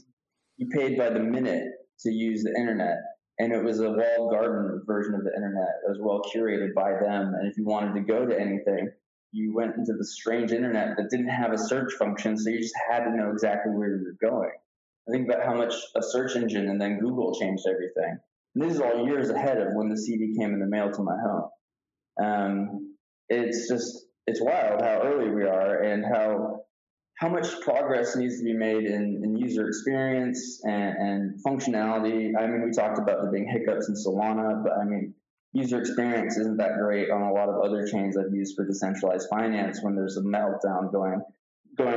you paid by the minute to use the internet. And it was a walled garden version of the internet. It was well curated by them. And if you wanted to go to anything, you went into the strange internet that didn't have a search function. So you just had to know exactly where you were going. I think about how much a search engine and then Google changed everything. And this is all years ahead of when the CD came in the mail to my home. It's wild how early we are and how much progress needs to be made in user experience and functionality. I mean, we talked about there being hiccups in Solana, but I mean, user experience isn't that great on a lot of other chains I've used for decentralized finance when there's a meltdown going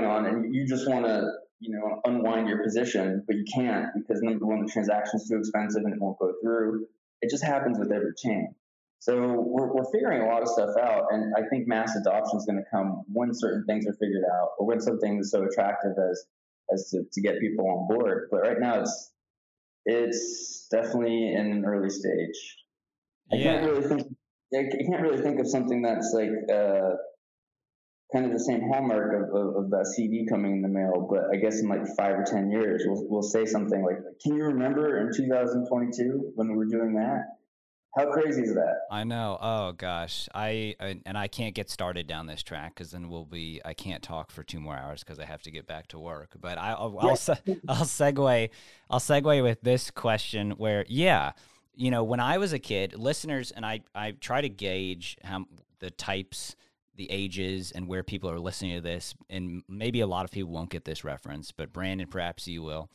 on and you just want to, unwind your position, but you can't because number one, the transaction's too expensive and it won't go through. It just happens with every chain. So we're figuring a lot of stuff out, and I think mass adoption is going to come when certain things are figured out, or when something is so attractive as to get people on board. But right now, it's definitely in an early stage. I can't really think of something that's kind of the same hallmark of that CD coming in the mail. But I guess in 5 or 10 years, we'll say something like, "Can you remember in 2022 when we were doing that?" How crazy is that? I know. Oh gosh, I can't get started down this track because then I can't talk for 2 more hours because I have to get back to work. But I'll segue with this question where, when I was a kid, listeners, and I try to gauge how the types, the ages, and where people are listening to this, and maybe a lot of people won't get this reference, but Brandon, perhaps you will.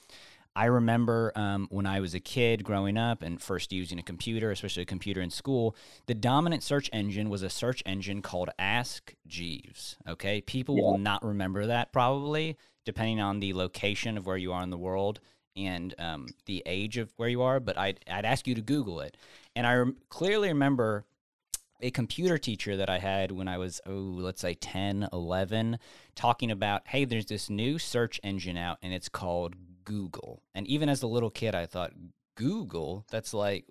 I remember when I was a kid growing up and first using a computer, especially a computer in school, the dominant search engine was a search engine called Ask Jeeves, okay? People will not remember that probably, depending on the location of where you are in the world and the age of where you are, but I'd ask you to Google it. And I clearly remember a computer teacher that I had when I was, let's say 10, 11, talking about, hey, there's this new search engine out and it's called Google. And even as a little kid, I thought, Google? That's like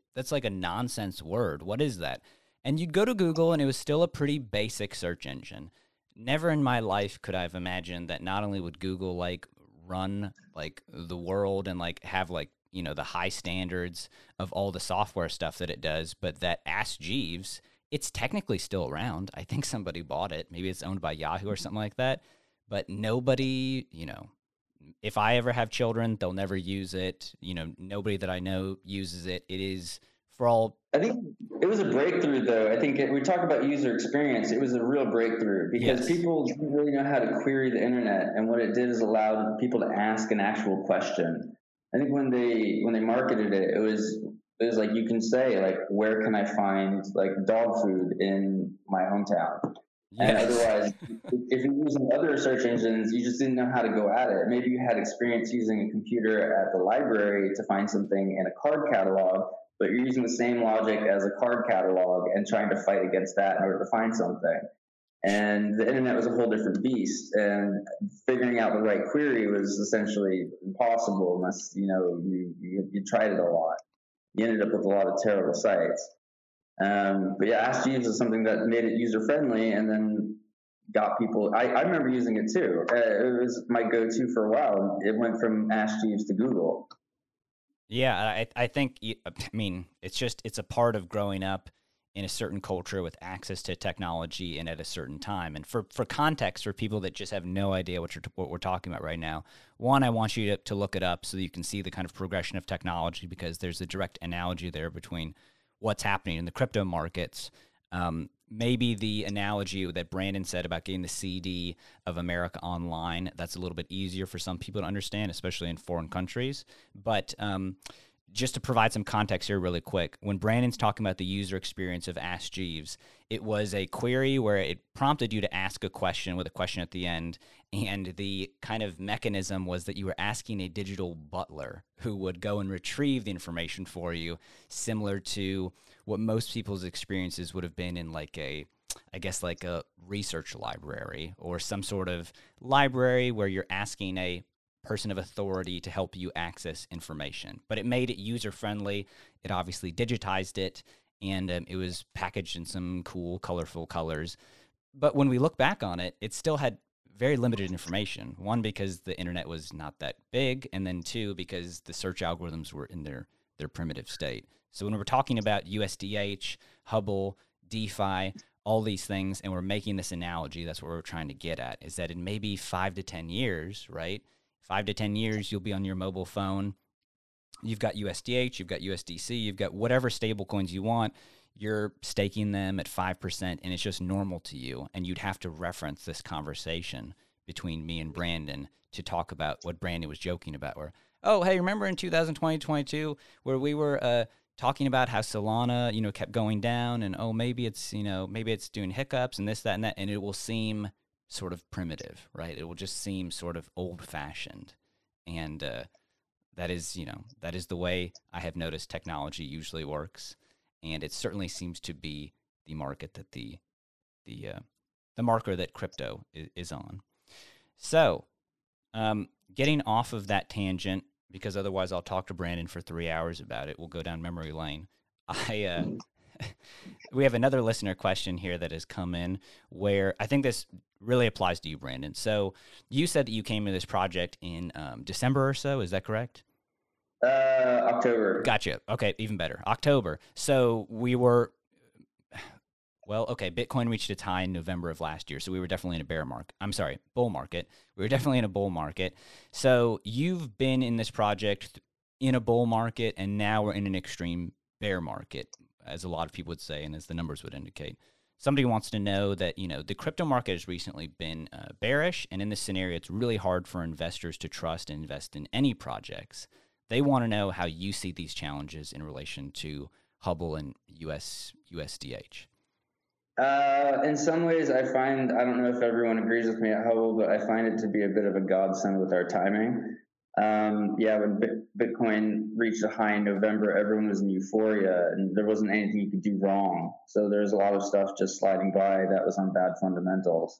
a nonsense word. What is that? And you'd go to Google, and it was still a pretty basic search engine. Never in my life could I have imagined that not only would Google run the world and have the high standards of all the software stuff that it does, but that Ask Jeeves, it's technically still around. I think somebody bought it. Maybe it's owned by Yahoo or something like that. But nobody, if I ever have children, they'll never use it. Nobody that I know uses it. It is for all. I think it was a breakthrough, though. I think we talk about user experience. It was a real breakthrough because people didn't really know how to query the internet, and what it did is allowed people to ask an actual question. I think when they marketed it, it was you can say where can I find dog food in my hometown? Yes. And otherwise, if you're using other search engines, you just didn't know how to go at it. Maybe you had experience using a computer at the library to find something in a card catalog, but you're using the same logic as a card catalog and trying to fight against that in order to find something. And the internet was a whole different beast, and figuring out the right query was essentially impossible unless, you tried it a lot. You ended up with a lot of terrible sites. But yeah, Ask Jeeves is something that made it user-friendly and then got people. I remember using it too. It was my go-to for a while. It went from Ask Jeeves to Google. Yeah, I think, it's a part of growing up in a certain culture with access to technology and at a certain time. And for context, for people that just have no idea what we're talking about right now, one, I want you to look it up so that you can see the kind of progression of technology, because there's a direct analogy there between what's happening in the crypto markets. Maybe the analogy that Brandon said about getting the CD of America Online, that's a little bit easier for some people to understand, especially in foreign countries. But just to provide some context here really quick, when Brandon's talking about the user experience of Ask Jeeves, it was a query where it prompted you to ask a question with a question at the end, and the kind of mechanism was that you were asking a digital butler who would go and retrieve the information for you, similar to what most people's experiences would have been in a research library or some sort of library where you're asking a person of authority to help you access information. But it made it user-friendly. It obviously digitized it, and it was packaged in some cool, colorful colors. But when we look back on it, it still had very limited information. One, because the internet was not that big, and then two, because the search algorithms were in their primitive state. So when we're talking about USDH, Hubble, DeFi, all these things, and we're making this analogy, that's what we're trying to get at, is that in maybe 5 to 10 years, right? 5 to 10 years, you'll be on your mobile phone. You've got USDH, you've got USDC, you've got whatever stable coins you want. You're staking them at 5%, and it's just normal to you. And you'd have to reference this conversation between me and Brandon to talk about what Brandon was joking about, where, oh, hey, remember in 2022 where we were talking about how Solana, kept going down, and oh, maybe it's doing hiccups and this, that, and that, and it will seem sort of primitive, right? It will just seem sort of old-fashioned, and that is the way I have noticed technology usually works, and it certainly seems to be the market that the marker that crypto is on. So, getting off of that tangent, because otherwise I'll talk to Brandon for 3 hours about it. We'll go down memory lane. We have another listener question here that has come in, where I think this really applies to you, Brandon. So you said that you came to this project in December or so. Is that correct? October. Gotcha. Okay, even better. October. So we were, Bitcoin reached its high in November of last year. So we were definitely in a bull market. We were definitely in a bull market. So you've been in this project in a bull market, and now we're in an extreme bear market, as a lot of people would say, and as the numbers would indicate. Somebody wants to know that, the crypto market has recently been bearish, and in this scenario, it's really hard for investors to trust and invest in any projects. They want to know how you see these challenges in relation to Hubble and USDH. In some ways, I don't know if everyone agrees with me at Hubble, but I find it to be a bit of a godsend with our timing. When Bitcoin reached a high in November, everyone was in euphoria and there wasn't anything you could do wrong. So there's a lot of stuff just sliding by that was on bad fundamentals.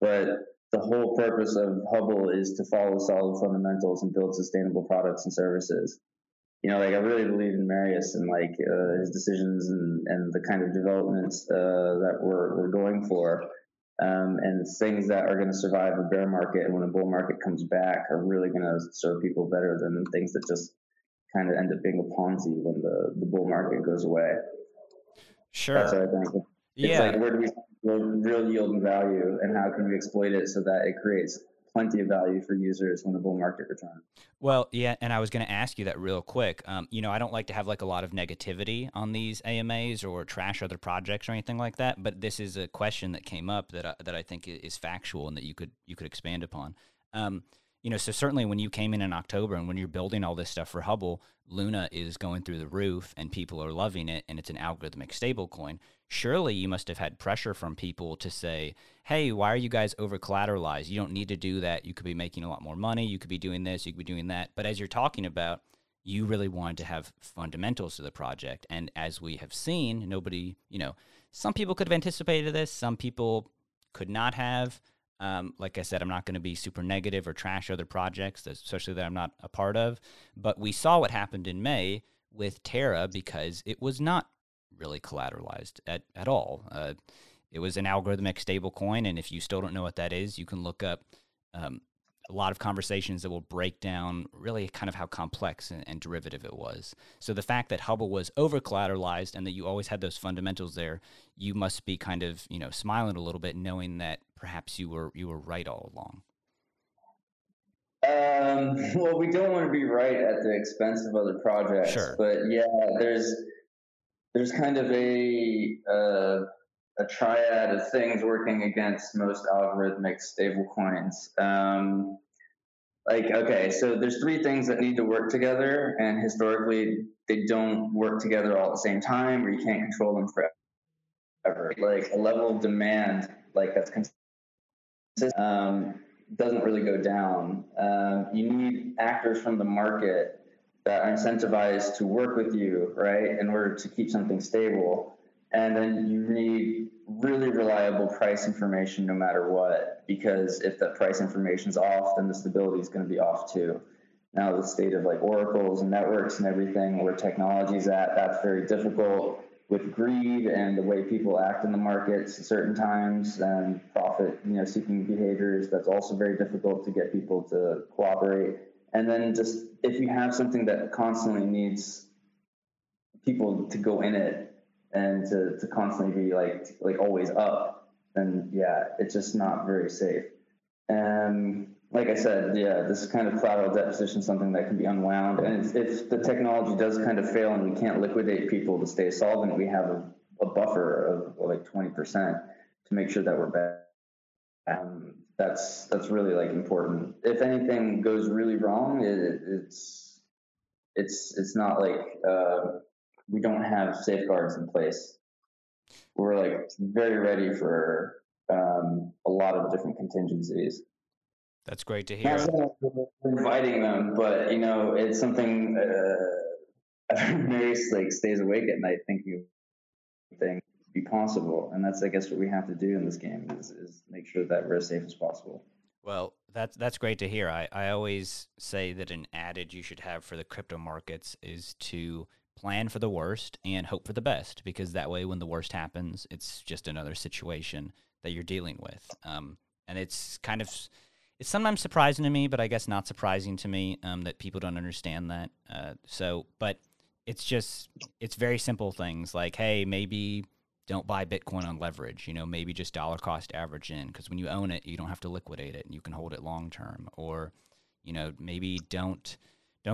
But the whole purpose of Hubble is to follow solid fundamentals and build sustainable products and services. you know, like I really believe in Marius and like his decisions and the kind of developments that we're going for. And things that are going to survive a bear market and when a bull market comes back are really going to serve people better than things that just kind of end up being a Ponzi when the bull market goes away. Sure. That's what I think. It's like, where do we find real yield and value, and how can we exploit it so that it creates plenty of value for users when the bull market returns? Well, yeah, and I was going to ask you that real quick. You know, I don't like to have like a lot of negativity on these AMAs or trash other projects or anything like that, but this is a question that came up that I think is factual and that you could expand upon. You know, so certainly when you came in October and when you're building all this stuff for Hubble, Luna is going through the roof and people are loving it, and it's an algorithmic stable coin. Surely you must have had pressure from people to say, hey, why are you guys over-collateralized? You don't need to do that. You could be making a lot more money. You could be doing this. You could be doing that. But as you're talking about, you really wanted to have fundamentals to the project. And as we have seen, nobody, you know, some people could have anticipated this. Some people could not have. Like I said, I'm not going to be super negative or trash other projects, especially that I'm not a part of. But we saw what happened in May with Terra because it was not really collateralized at all. It was an algorithmic stable coin. And if you still don't know what that is, you can look up a lot of conversations that will break down really kind of how complex and derivative it was. So the fact that Hubble was over-collateralized and that you always had those fundamentals there, you must be kind of, you know, smiling a little bit knowing that perhaps you were right all along. Well, we don't want to be right at the expense of other projects, sure. But yeah, there's kind of a triad of things working against most algorithmic stable coins. So there's three things that need to work together, and historically they don't work together all at the same time, or you can't control them forever. Like a level of demand like that's consistent, doesn't really go down. You need actors from the market that are incentivized to work with you, right, in order to keep something stable. And then you need really reliable price information no matter what, because if that price information's off, then the stability is going to be off too. Now the state of like oracles and networks and everything where technology's at, that's very difficult. With greed and the way people act in the markets at certain times and profit, you know, seeking behaviors, that's also very difficult to get people to cooperate. And then just if you have something that constantly needs people to go in it and to constantly be like always up, then yeah, it's just not very safe. And like I said, yeah, this kind of collateral deposition is something that can be unwound. And if the technology does kind of fail and we can't liquidate people to stay solvent, we have a buffer of like 20% to make sure that we're back. That's really like important. If anything goes really wrong, it's not like we don't have safeguards in place. We're like very ready for a lot of different contingencies. That's great to hear. Inviting them, but you know, it's something Marius like stays awake at night thinking things be possible, and that's I guess what we have to do in this game is make sure that we're as safe as possible. Well, that's great to hear. I always say that an adage you should have for the crypto markets is to plan for the worst and hope for the best, because that way when the worst happens, it's just another situation that you're dealing with. And it's kind of. It's sometimes surprising to me, but I guess not surprising to me that people don't understand that. But it's very simple things like, hey, maybe don't buy Bitcoin on leverage. You know, maybe just dollar cost average in, because when you own it, you don't have to liquidate it and you can hold it long term. Or, you know, maybe don't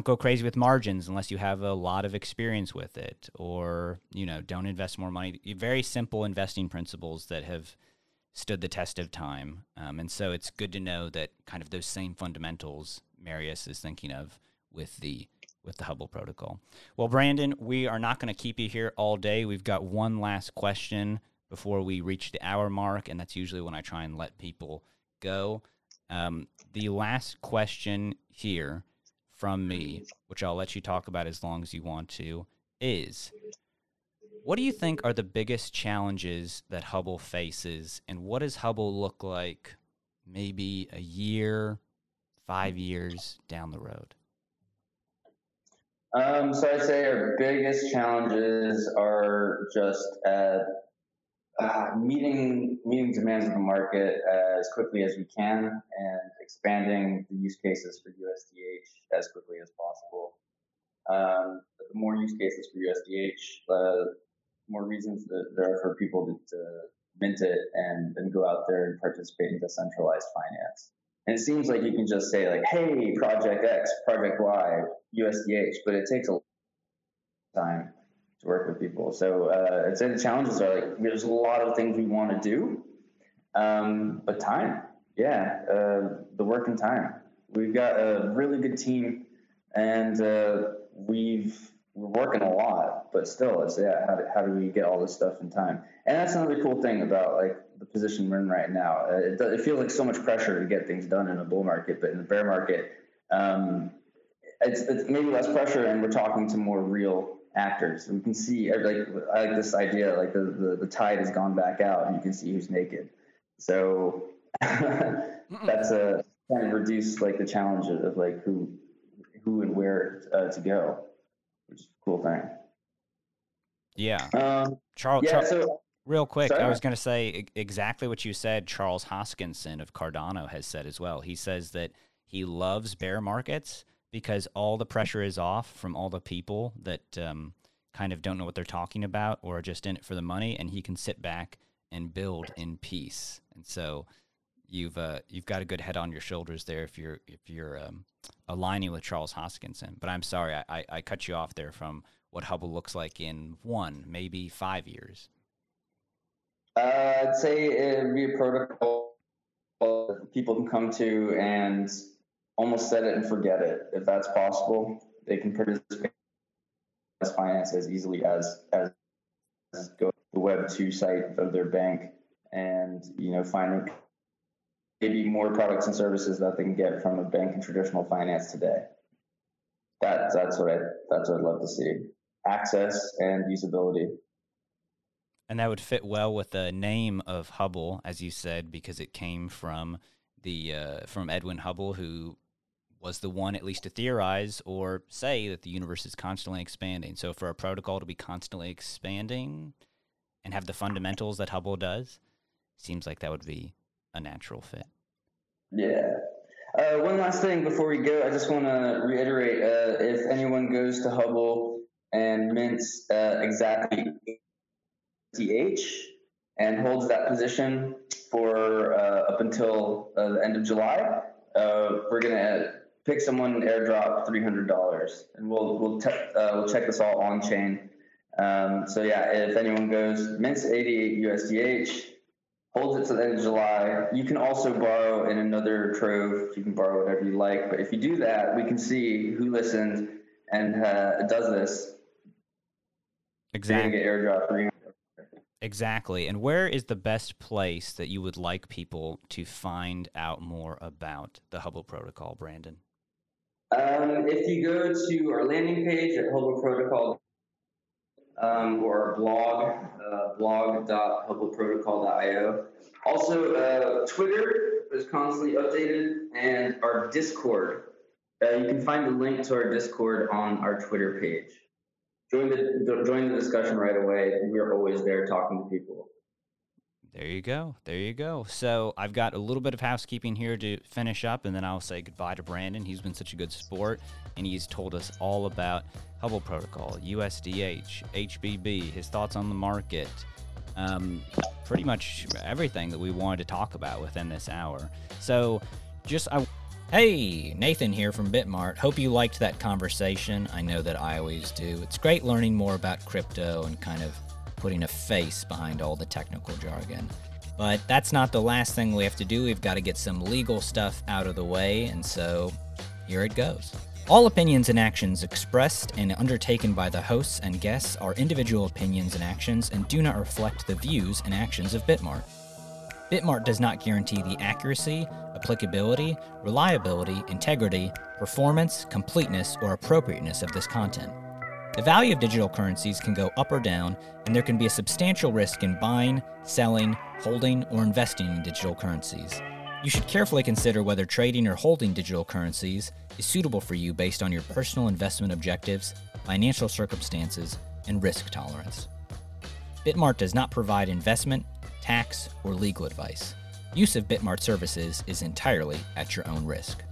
go crazy with margins unless you have a lot of experience with it. Or, you know, don't invest more money. Very simple investing principles that have stood the test of time. And so it's good to know that kind of those same fundamentals Marius is thinking of with the Hubble protocol. Well, Brandon, we are not going to keep you here all day. We've got one last question before we reach the hour mark, and that's usually when I try and let people go. The last question here from me, which I'll let you talk about as long as you want to, is... what do you think are the biggest challenges that Hubble faces, and what does Hubble look like maybe a year, 5 years down the road? So I'd say our biggest challenges are just meeting demands of the market as quickly as we can, and expanding the use cases for USDH as quickly as possible. But the more use cases for USDH, the more reasons that there are for people to mint it and then go out there and participate in decentralized finance. And it seems like you can just say, like, hey, Project X, Project Y, USDH, but it takes a long time to work with people. So I'd say the challenges are, like, there's a lot of things we want to do, but time, the work and time. We've got a really good team, and we're working a lot, but still, it's how do we get all this stuff in time? And that's another cool thing about, like, the position we're in right now. It feels like so much pressure to get things done in a bull market, but in the bear market, it's maybe less pressure, and we're talking to more real actors. We can see, I like this idea, like the tide has gone back out, and you can see who's naked. So that's a kind of reduce, like, the challenge of, like, who and where to go, which is a cool thing. Yeah. Charles, real quick, sorry. I was going to say exactly what you said. Charles Hoskinson of Cardano has said as well. He says that he loves bear markets because all the pressure is off from all the people that kind of don't know what they're talking about or are just in it for the money, and he can sit back and build in peace. And so you've got a good head on your shoulders there if you're aligning with Charles Hoskinson. But I'm sorry, I cut you off there from what Hubble looks like in 1, maybe 5 years. I'd say it would be a protocol people can come to and almost set it and forget it. If that's possible, they can participate in finance as easily as go to the Web2 site of their bank and, you know, finding maybe more products and services that they can get from a bank in traditional finance today. That's what I'd love to see. Access and usability. And that would fit well with the name of Hubble, as you said, because it came from the from Edwin Hubble, who was the one, at least, to theorize or say that the universe is constantly expanding. So for a protocol to be constantly expanding and have the fundamentals that Hubble does, seems like that would be a natural fit. Yeah. One last thing before we go, I just want to reiterate, if anyone goes to Hubble and mints exactly USDH and holds that position for up until the end of July, we're gonna pick someone, airdrop $300, and we'll check this all on chain. So yeah, if anyone goes mints 88 USDH, holds it to the end of July, you can also borrow in another trove. You can borrow whatever you like, but if you do that, we can see who listened and does this. Exactly. You're gonna get airdrop $300. Exactly. And where is the best place that you would like people to find out more about the Hubble Protocol, Brandon? If you go to our landing page at Hubble Protocol, or our blog, blog.hubbleprotocol.io. Also, Twitter is constantly updated, and our Discord. You can find the link to our Discord on our Twitter page. Join the discussion right away. We're always there talking to people. There you go. So I've got a little bit of housekeeping here to finish up, and then I'll say goodbye to Brandon. He's been such a good sport, and he's told us all about Hubble Protocol, USDH, HBB, his thoughts on the market, pretty much everything that we wanted to talk about within this hour. Hey, Nathan here from BitMart. Hope you liked that conversation. I know that I always do. It's great learning more about crypto and kind of putting a face behind all the technical jargon. But that's not the last thing we have to do. We've got to get some legal stuff out of the way, and so here it goes. All opinions and actions expressed and undertaken by the hosts and guests are individual opinions and actions and do not reflect the views and actions of BitMart. BitMart does not guarantee the accuracy, applicability, reliability, integrity, performance, completeness, or appropriateness of this content. The value of digital currencies can go up or down, and there can be a substantial risk in buying, selling, holding, or investing in digital currencies. You should carefully consider whether trading or holding digital currencies is suitable for you based on your personal investment objectives, financial circumstances, and risk tolerance. BitMart does not provide investment, tax, or legal advice. Use of BitMart services is entirely at your own risk.